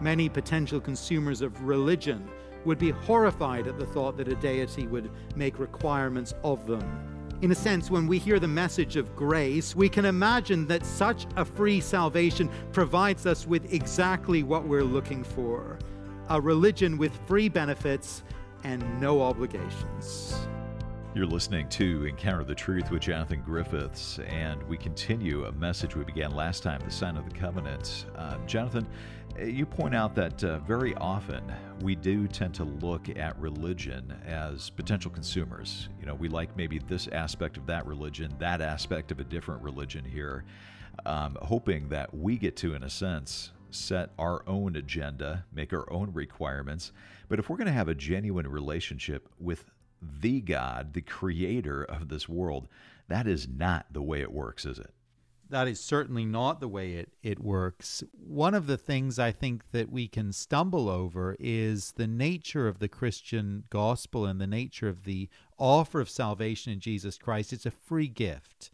Many potential consumers of religion would be horrified at the thought that a deity would make requirements of them. In a sense, when we hear the message of grace, we can imagine that such a free salvation provides us with exactly what we're looking for, a religion with free benefits and no obligations. You're listening to Encounter the Truth with Jonathan Griffiths, and we continue a message we began last time, the sign of the covenant. Jonathan, you point out that very often we do tend to look at religion as potential consumers. You know, we like maybe this aspect of that religion, that aspect of a different religion here, hoping that we get to, in a sense, set our own agenda, make our own requirements. But if we're going to have a genuine relationship with the God, the creator of this world, that is not the way it works, is it? That is certainly not the way it works. One of the things I think that we can stumble over is the nature of the Christian gospel and the nature of the offer of salvation in Jesus Christ. It's a free gift.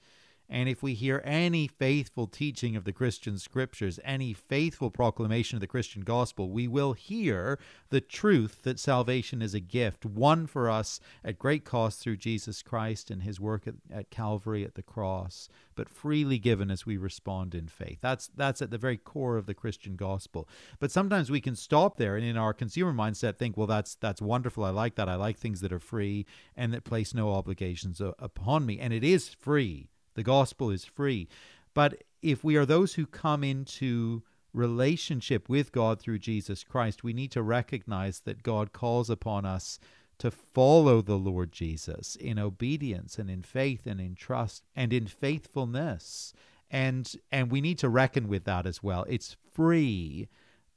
And if we hear any faithful teaching of the Christian scriptures, any faithful proclamation of the Christian gospel, we will hear the truth that salvation is a gift, won for us at great cost through Jesus Christ and his work at Calvary at the cross, but freely given as we respond in faith. That's at the very core of the Christian gospel. But sometimes we can stop there and in our consumer mindset think, well, that's wonderful. I like that. I like things that are free and that place no obligations upon me. And it is free. The gospel is free. But if we are those who come into relationship with God through Jesus Christ, we need to recognize that God calls upon us to follow the Lord Jesus in obedience and in faith and in trust and in faithfulness. And we need to reckon with that as well. It's free,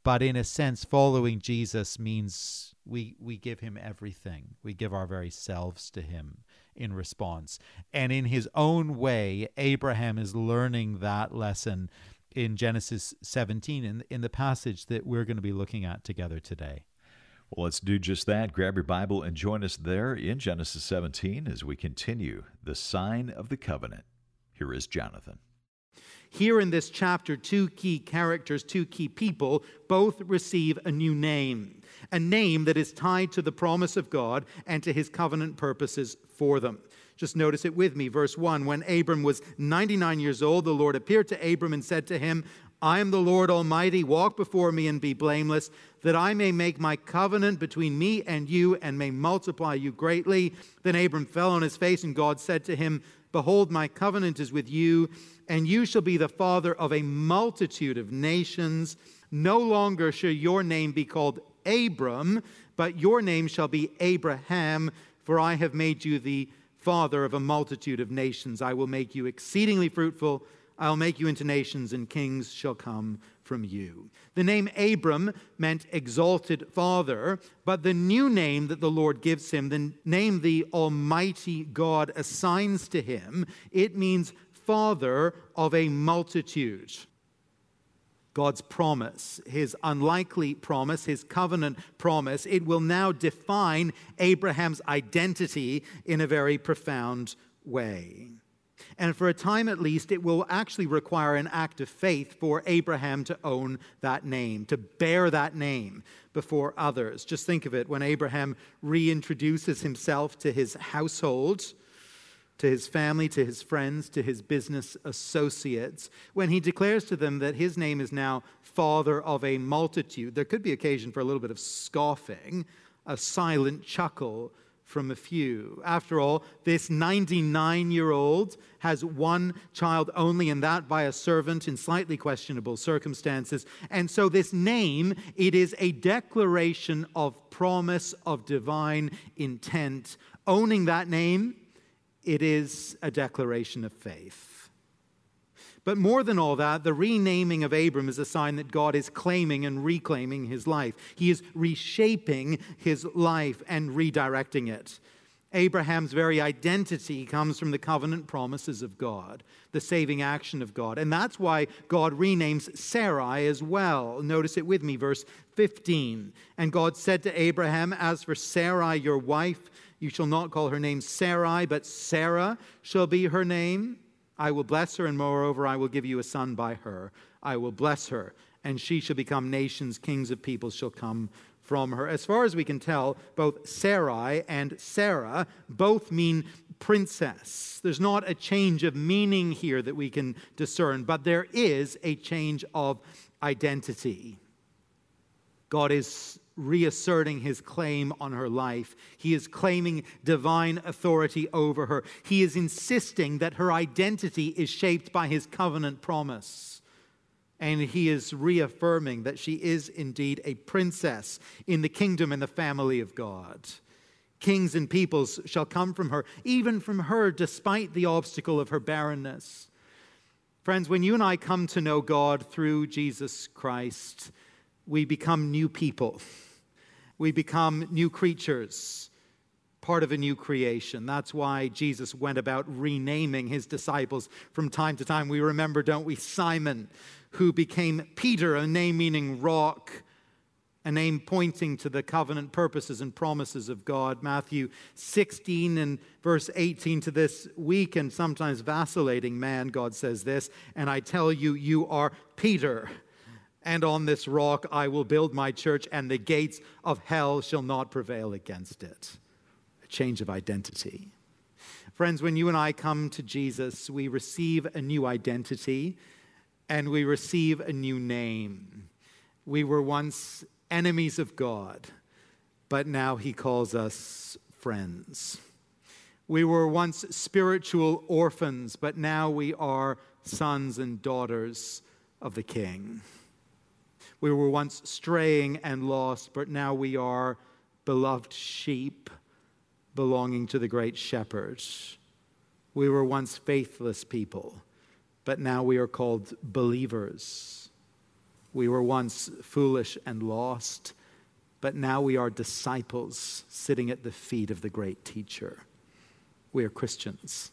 but in a sense, following Jesus means we give him everything. We give our very selves to him in response. And in his own way, Abraham is learning that lesson in Genesis 17, in the passage that we're going to be looking at together today. Well, let's do just that. Grab your Bible and join us there in Genesis 17 as we continue the sign of the covenant. Here is Jonathan. Here in this chapter, two key characters, two key people, both receive a new name, a name that is tied to the promise of God and to his covenant purposes for them. Just notice it with me. Verse 1, when Abram was 99 years old, the Lord appeared to Abram and said to him, I am the Lord Almighty, walk before me and be blameless, that I may make my covenant between me and you and may multiply you greatly. Then Abram fell on his face, and God said to him, Behold, my covenant is with you, and you shall be the father of a multitude of nations. No longer shall your name be called Abram, but your name shall be Abraham, for I have made you the father of a multitude of nations. I will make you exceedingly fruitful. I'll make you into nations, and kings shall come from you. The name Abram meant exalted father, but the new name that the Lord gives him, the name the Almighty God assigns to him, it means father of a multitude. God's promise, his unlikely promise, his covenant promise, it will now define Abraham's identity in a very profound way. And for a time at least, it will actually require an act of faith for Abraham to own that name, to bear that name before others. Just think of it when Abraham reintroduces himself to his household, to his family, to his friends, to his business associates, when he declares to them that his name is now Father of a Multitude. There could be occasion for a little bit of scoffing, a silent chuckle from a few. After all, this 99-year-old has one child only, and that by a servant in slightly questionable circumstances. And so this name, it is a declaration of promise of divine intent. Owning that name, it is a declaration of faith. But more than all that, the renaming of Abram is a sign that God is claiming and reclaiming his life. He is reshaping his life and redirecting it. Abraham's very identity comes from the covenant promises of God, the saving action of God. And that's why God renames Sarai as well. Notice it with me, verse 15. And God said to Abraham, As for Sarai, your wife, you shall not call her name Sarai, but Sarah shall be her name. I will bless her, and moreover, I will give you a son by her. I will bless her, and she shall become nations, kings of peoples shall come from her. As far as we can tell, both Sarai and Sarah both mean princess. There's not a change of meaning here that we can discern, but there is a change of identity. God is reasserting his claim on her life. He is claiming divine authority over her. He is insisting that her identity is shaped by his covenant promise. And he is reaffirming that she is indeed a princess in the kingdom and the family of God. Kings and peoples shall come from her, even from her, despite the obstacle of her barrenness. Friends, when you and I come to know God through Jesus Christ, we become new people. We become new creatures, part of a new creation. That's why Jesus went about renaming his disciples from time to time. We remember, don't we, Simon, who became Peter, a name meaning rock, a name pointing to the covenant purposes and promises of God. Matthew 16 and verse 18, to this weak and sometimes vacillating man, God says this, "And I tell you, you are Peter. And on this rock I will build my church, and the gates of hell shall not prevail against it." A change of identity. Friends, when you and I come to Jesus, we receive a new identity and we receive a new name. We were once enemies of God, but now he calls us friends. We were once spiritual orphans, but now we are sons and daughters of the King. We were once straying and lost, but now we are beloved sheep belonging to the great shepherd. We were once faithless people, but now we are called believers. We were once foolish and lost, but now we are disciples sitting at the feet of the great teacher. We are Christians.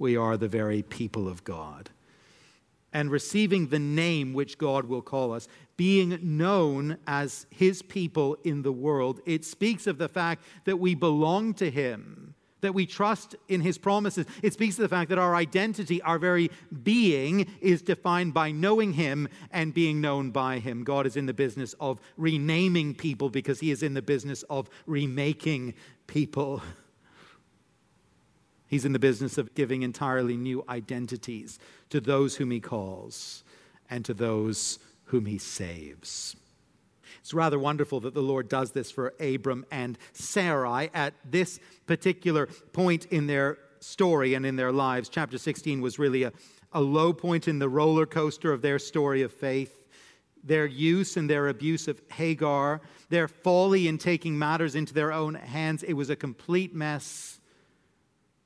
We are the very people of God. And receiving the name which God will call us, being known as his people in the world, it speaks of the fact that we belong to him, that we trust in his promises. It speaks of the fact that our identity, our very being, is defined by knowing him and being known by him. God is in the business of renaming people because he is in the business of remaking people. He's in the business of giving entirely new identities to those whom he calls and to those whom he saves. It's rather wonderful that the Lord does this for Abram and Sarai at this particular point in their story and in their lives. Chapter 16 was really a low point in the roller coaster of their story of faith. Their use and their abuse of Hagar, their folly in taking matters into their own hands, it was a complete mess.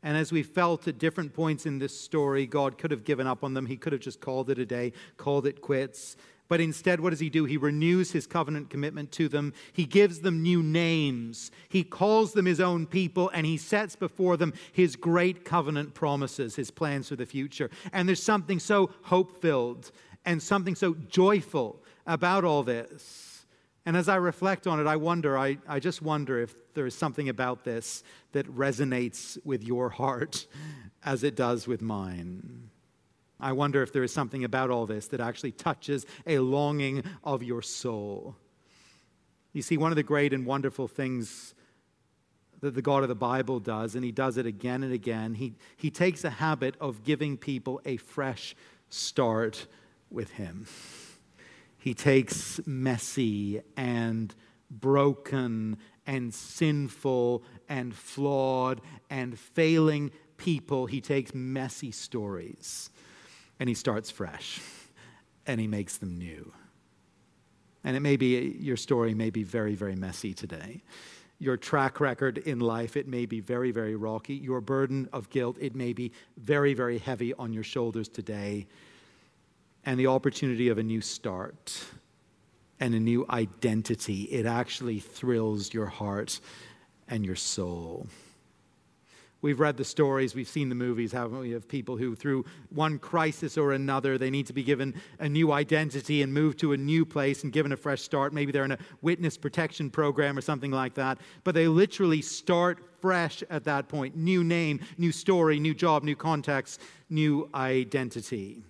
And as we felt at different points in this story, God could have given up on them. He could have just called it a day, called it quits. But instead, what does he do? He renews his covenant commitment to them. He gives them new names. He calls them his own people, and he sets before them his great covenant promises, his plans for the future. And there's something so hope-filled and something so joyful about all this. And as I reflect on it, I just wonder if there is something about this that resonates with your heart as it does with mine. I wonder if there is something about all this that actually touches a longing of your soul. You see, one of the great and wonderful things that the God of the Bible does, and he does it again and again, he takes a habit of giving people a fresh start with him. He takes messy and broken and sinful and flawed and failing people. He takes messy stories and he starts fresh and he makes them new. And it may be your story may be very, very messy today. Your track record in life, it may be very, very rocky. Your burden of guilt, it may be very, very heavy on your shoulders today. And the opportunity of a new start and a new identity, it actually thrills your heart and your soul. We've read the stories, we've seen the movies, haven't we, of people who through one crisis or another, they need to be given a new identity and moved to a new place and given a fresh start. Maybe they're in a witness protection program or something like that, but they literally start fresh at that point. New name, new story, new job, new context, new identity.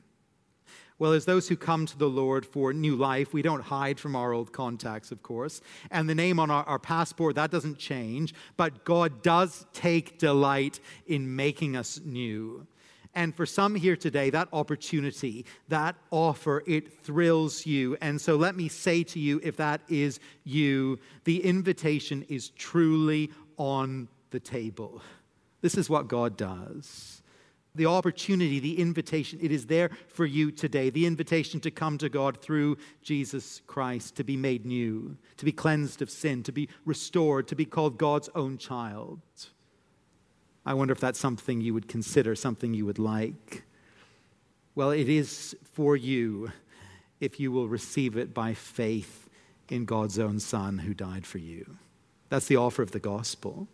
Well, as those who come to the Lord for new life, we don't hide from our old contacts, of course. And the name on our passport, that doesn't change. But God does take delight in making us new. And for some here today, that opportunity, that offer, it thrills you. And so let me say to you, if that is you, the invitation is truly on the table. This is what God does. The opportunity, the invitation, it is there for you today. The invitation to come to God through Jesus Christ, to be made new, to be cleansed of sin, to be restored, to be called God's own child. I wonder if that's something you would consider, something you would like. Well, it is for you if you will receive it by faith in God's own Son who died for you. That's the offer of the gospel.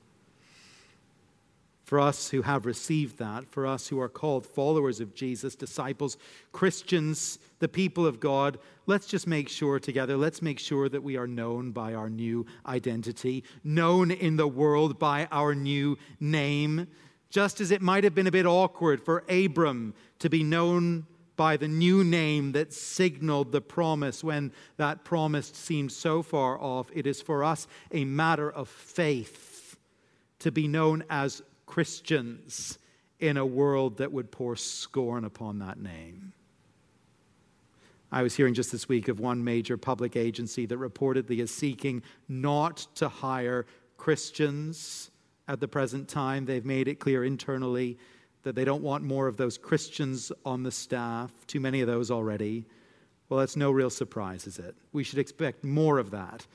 For us who have received that, for us who are called followers of Jesus, disciples, Christians, the people of God, let's just make sure together, let's make sure that we are known by our new identity, known in the world by our new name. Just as it might have been a bit awkward for Abram to be known by the new name that signaled the promise when that promise seemed so far off, it is for us a matter of faith to be known as Christians in a world that would pour scorn upon that name. I was hearing just this week of one major public agency that reportedly is seeking not to hire Christians at the present time. They've made it clear internally that they don't want more of those Christians on the staff, too many of those already. Well, that's no real surprise, is it? We should expect more of that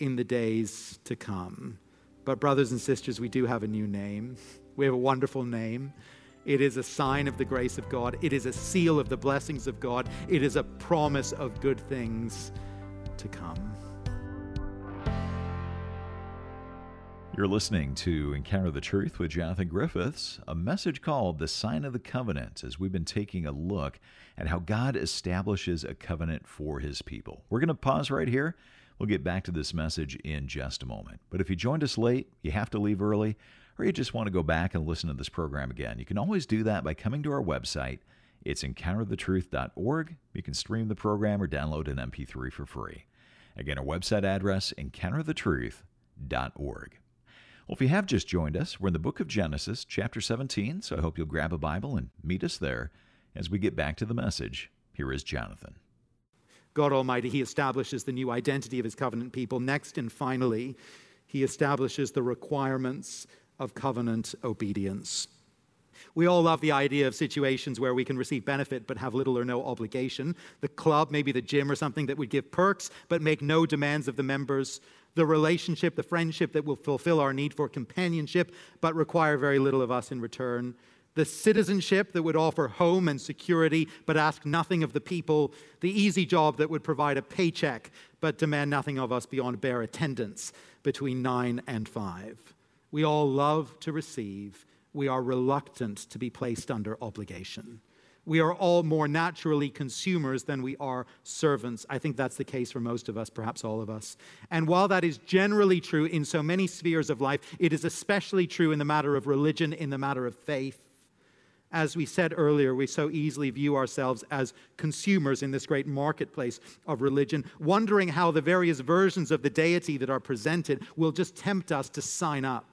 in the days to come. But brothers and sisters, we do have a new name. We have a wonderful name. It is a sign of the grace of God. It is a seal of the blessings of God. It is a promise of good things to come. You're listening to Encounter the Truth with Jonathan Griffiths, a message called The Sign of the Covenant, as we've been taking a look at how God establishes a covenant for his people. We're going to pause right here. We'll get back to this message in just a moment. But if you joined us late, you have to leave early, or you just want to go back and listen to this program again, you can always do that by coming to our website. It's EncounterTheTruth.org. You can stream the program or download an MP3 for free. Again, our website address, EncounterTheTruth.org. Well, if you have just joined us, we're in the book of Genesis, chapter 17, so I hope you'll grab a Bible and meet us there as we get back to the message. Here is Jonathan. God Almighty, he establishes the new identity of his covenant people. Next and finally, he establishes the requirements of covenant obedience. We all love the idea of situations where we can receive benefit but have little or no obligation. The club, maybe the gym or something that would give perks but make no demands of the members. The relationship, the friendship that will fulfill our need for companionship but require very little of us in return. The citizenship that would offer home and security but ask nothing of the people. The easy job that would provide a paycheck but demand nothing of us beyond bare attendance between 9 and 5. We all love to receive. We are reluctant to be placed under obligation. We are all more naturally consumers than we are servants. I think that's the case for most of us, perhaps all of us. And while that is generally true in so many spheres of life, it is especially true in the matter of religion, in the matter of faith. As we said earlier, we so easily view ourselves as consumers in this great marketplace of religion, wondering how the various versions of the deity that are presented will just tempt us to sign up.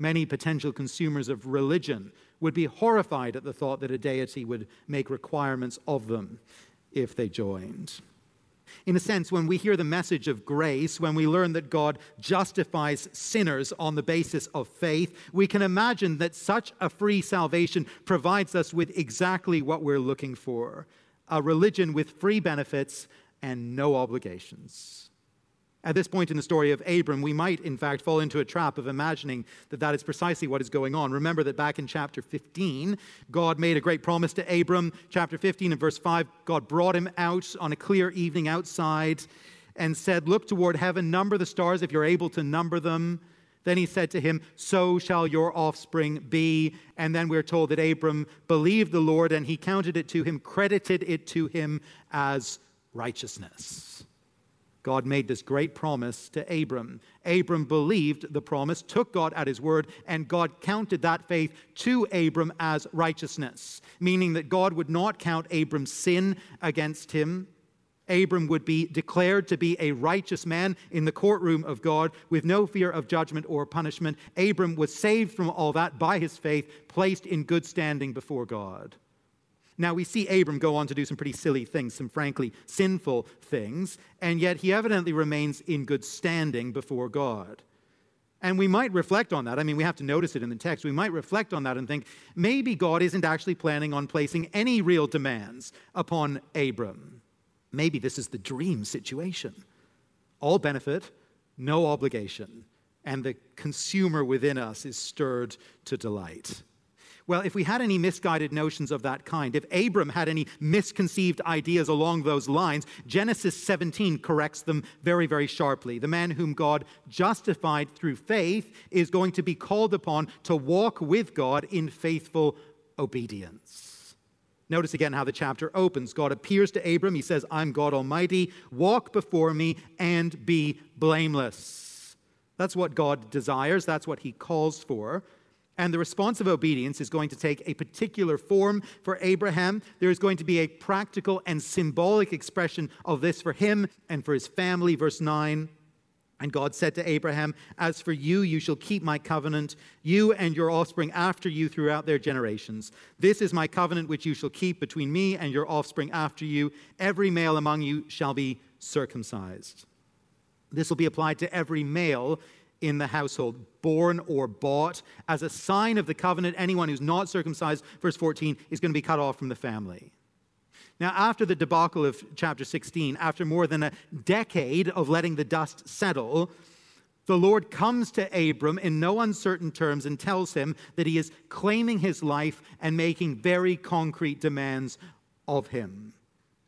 Many potential consumers of religion would be horrified at the thought that a deity would make requirements of them if they joined. In a sense, when we hear the message of grace, when we learn that God justifies sinners on the basis of faith, we can imagine that such a free salvation provides us with exactly what we're looking for, a religion with free benefits and no obligations. At this point in the story of Abram, we might, in fact, fall into a trap of imagining that that is precisely what is going on. Remember that back in chapter 15, God made a great promise to Abram. Chapter 15 and verse 5, God brought him out on a clear evening outside and said, "Look toward heaven, number the stars if you're able to number them." Then he said to him, "So shall your offspring be." And then we're told that Abram believed the Lord and he counted it to him, credited it to him as righteousness. God made this great promise to Abram. Abram believed the promise, took God at his word, and God counted that faith to Abram as righteousness, meaning that God would not count Abram's sin against him. Abram would be declared to be a righteous man in the courtroom of God with no fear of judgment or punishment. Abram was saved from all that by his faith, placed in good standing before God. Now, we see Abram go on to do some pretty silly things, some frankly sinful things, and yet he evidently remains in good standing before God. And we might reflect on that. I mean, we have to notice it in the text. We might reflect on that and think, maybe God isn't actually planning on placing any real demands upon Abram. Maybe this is the dream situation. All benefit, no obligation, and the consumer within us is stirred to delight. Well, if we had any misguided notions of that kind, if Abram had any misconceived ideas along those lines, Genesis 17 corrects them very, very sharply. The man whom God justified through faith is going to be called upon to walk with God in faithful obedience. Notice again how the chapter opens. God appears to Abram. He says, "I'm God Almighty. Walk before me and be blameless." That's what God desires. That's what he calls for. And the response of obedience is going to take a particular form for Abraham. There is going to be a practical and symbolic expression of this for him and for his family. Verse 9, "And God said to Abraham, as for you, you shall keep my covenant, you and your offspring after you throughout their generations. This is my covenant which you shall keep between me and your offspring after you. Every male among you shall be circumcised." This will be applied to every male in the household, born or bought, as a sign of the covenant. Anyone who's not circumcised, verse 14, is going to be cut off from the family. Now, after the debacle of chapter 16, after more than a decade of letting the dust settle, the Lord comes to Abram in no uncertain terms and tells him that he is claiming his life and making very concrete demands of him.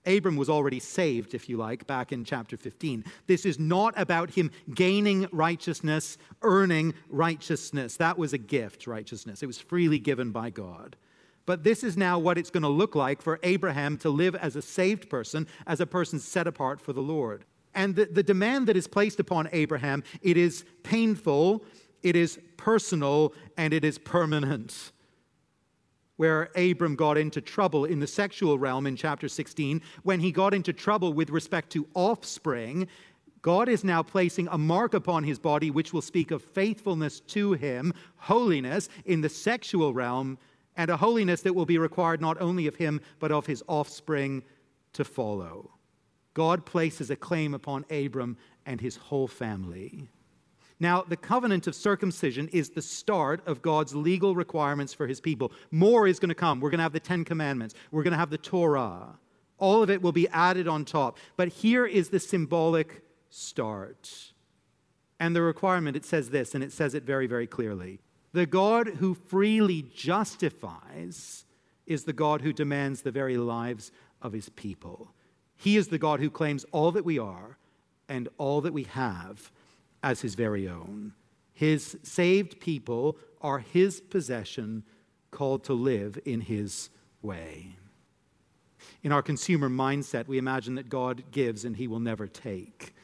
Abram was already saved, if you like, back in chapter 15. This is not about him gaining righteousness, earning righteousness. That was a gift, righteousness. It was freely given by God. But this is now what it's going to look like for Abraham to live as a saved person, as a person set apart for the Lord. And the demand that is placed upon Abraham, it is painful, it is personal, and it is permanent. Where Abram got into trouble in the sexual realm in chapter 16, when he got into trouble with respect to offspring, God is now placing a mark upon his body which will speak of faithfulness to him, holiness in the sexual realm, and a holiness that will be required not only of him but of his offspring to follow. God places a claim upon Abram and his whole family. Now, the covenant of circumcision is the start of God's legal requirements for his people. More is going to come. We're going to have the Ten Commandments. We're going to have the Torah. All of it will be added on top. But here is the symbolic start. And the requirement, it says this, and it says it very, very clearly. The God who freely justifies is the God who demands the very lives of his people. He is the God who claims all that we are and all that we have as his very own. His saved people are his possession, called to live in his way. In our consumer mindset, we imagine that God gives and he will never take.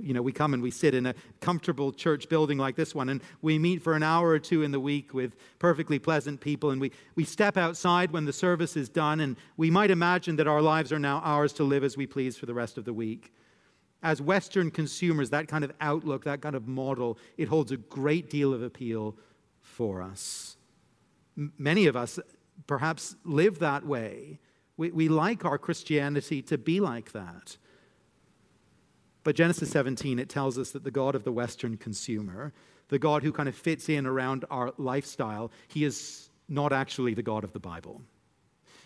You know, we come and we sit in a comfortable church building like this one, and we meet for an hour or two in the week with perfectly pleasant people, and we step outside when the service is done, and we might imagine that our lives are now ours to live as we please for the rest of the week. As Western consumers, that kind of outlook, that kind of model, it holds a great deal of appeal for us. Many of us perhaps live that way. We like our Christianity to be like that. But Genesis 17, it tells us that the God of the Western consumer, the God who kind of fits in around our lifestyle, he is not actually the God of the Bible.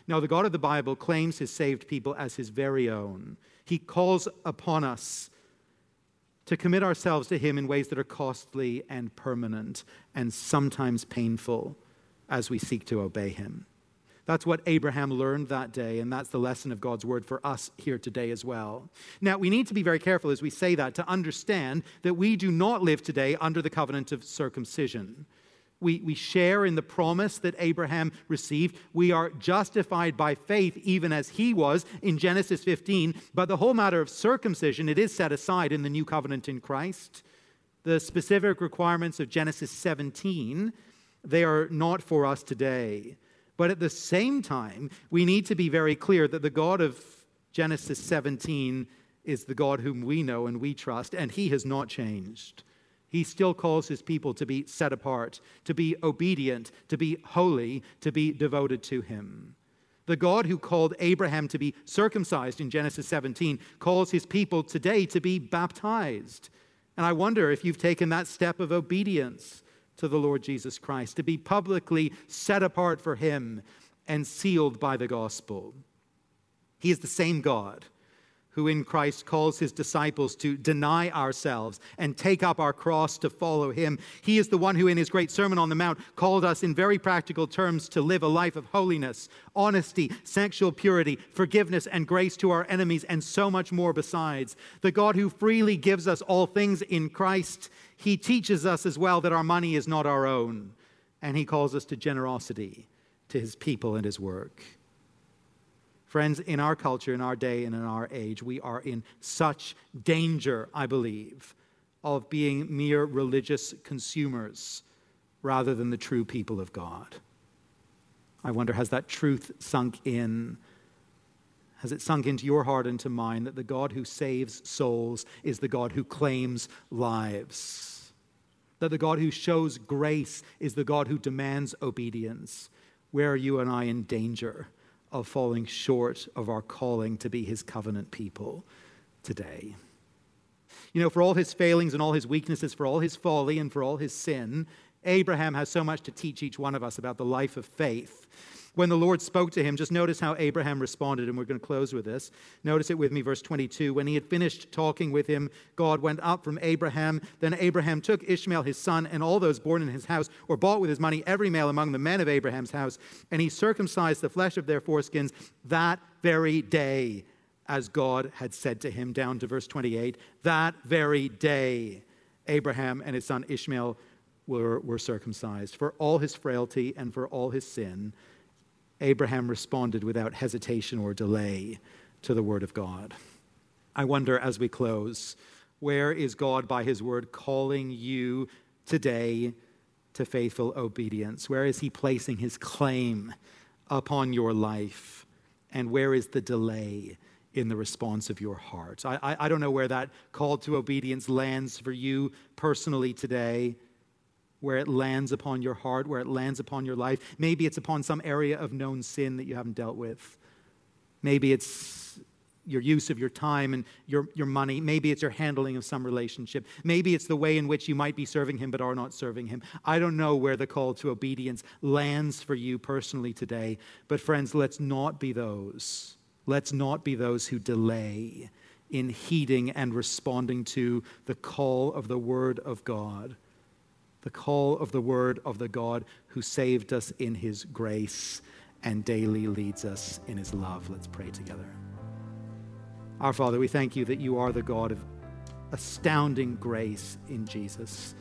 No, the God of the Bible claims his saved people as his very own. He calls upon us to commit ourselves to him in ways that are costly and permanent and sometimes painful as we seek to obey him. That's what Abraham learned that day, and that's the lesson of God's word for us here today as well. Now, we need to be very careful as we say that to understand that we do not live today under the covenant of circumcision. We share in the promise that Abraham received. We are justified by faith, even as he was in Genesis 15. But the whole matter of circumcision, it is set aside in the new covenant in Christ. The specific requirements of Genesis 17, they are not for us today. But at the same time, we need to be very clear that the God of Genesis 17 is the God whom we know and we trust, and he has not changed. He still calls his people to be set apart, to be obedient, to be holy, to be devoted to him. The God who called Abraham to be circumcised in Genesis 17 calls his people today to be baptized. And I wonder if you've taken that step of obedience to the Lord Jesus Christ, to be publicly set apart for him and sealed by the gospel. He is the same God who in Christ calls his disciples to deny ourselves and take up our cross to follow him. He is the one who in his great Sermon on the Mount called us in very practical terms to live a life of holiness, honesty, sexual purity, forgiveness and grace to our enemies, and so much more besides. The God who freely gives us all things in Christ, he teaches us as well that our money is not our own, and he calls us to generosity to his people and his work. Friends, in our culture, in our day, and in our age, we are in such danger, I believe, of being mere religious consumers rather than the true people of God. I wonder, has that truth sunk in? Has it sunk into your heart and to mine that the God who saves souls is the God who claims lives? That the God who shows grace is the God who demands obedience? Where are you and I in danger of falling short of our calling to be his covenant people today? You know, for all his failings and all his weaknesses, for all his folly and for all his sin, Abraham has so much to teach each one of us about the life of faith. When the Lord spoke to him, just notice how Abraham responded, and we're going to close with this. Notice it with me, verse 22. When he had finished talking with him, God went up from Abraham. Then Abraham took Ishmael his son and all those born in his house or bought with his money, every male among the men of Abraham's house, and he circumcised the flesh of their foreskins that very day, as God had said to him, down to verse 28. That very day, Abraham and his son Ishmael were circumcised. For all his frailty and for all his sin, Abraham responded without hesitation or delay to the word of God. I wonder, as we close, where is God by his word calling you today to faithful obedience? Where is he placing his claim upon your life? And where is the delay in the response of your heart? I don't know where that call to obedience lands for you personally today, where it lands upon your heart, where it lands upon your life. Maybe it's upon some area of known sin that you haven't dealt with. Maybe it's your use of your time and your money. Maybe it's your handling of some relationship. Maybe it's the way in which you might be serving him but are not serving him. I don't know where the call to obedience lands for you personally today. But friends, let's not be those. Let's not be those who delay in heeding and responding to the call of the word of God. The call of the word of the God who saved us in his grace and daily leads us in his love. Let's pray together. Our Father, we thank you that you are the God of astounding grace in Jesus.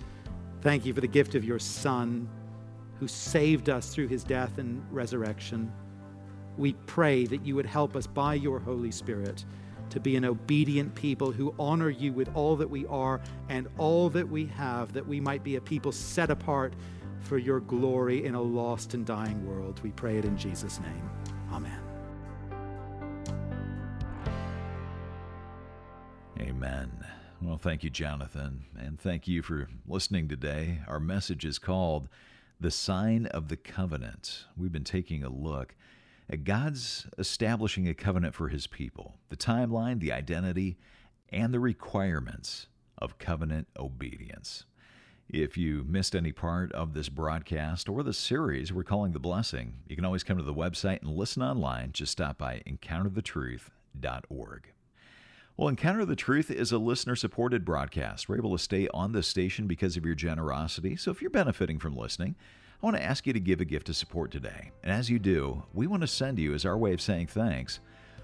Thank you for the gift of your Son who saved us through his death and resurrection. We pray that you would help us by your Holy Spirit to be an obedient people who honor you with all that we are and all that we have, that we might be a people set apart for your glory in a lost and dying world. We pray it in Jesus' name. Amen. Amen. Well, thank you, Jonathan, and thank you for listening today. Our message is called The Sign of the Covenant. We've been taking a look God's establishing a covenant for his people, the timeline, the identity, and the requirements of covenant obedience. If you missed any part of this broadcast or the series we're calling The Blessing, you can always come to the website and listen online. Just stop by EncounterTheTruth.org. Well, Encounter the Truth is a listener-supported broadcast. We're able to stay on this station because of your generosity. So if you're benefiting from listening, I want to ask you to give a gift of support today. And as you do, we want to send you, as our way of saying thanks,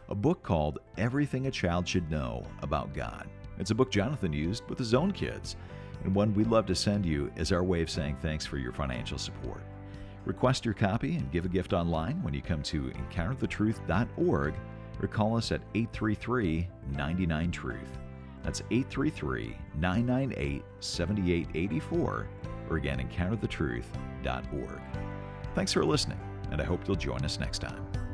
a book called Everything a Child Should Know About God. It's a book Jonathan used with his own kids. and one we'd love to send you as our way of saying thanks for your financial support. Request your copy and give a gift online when you come to EncounterTheTruth.org or call us at 833-99-TRUTH. That's 833-998-7884 or again, EncounterTheTruth.org. Thanks for listening, and I hope you'll join us next time.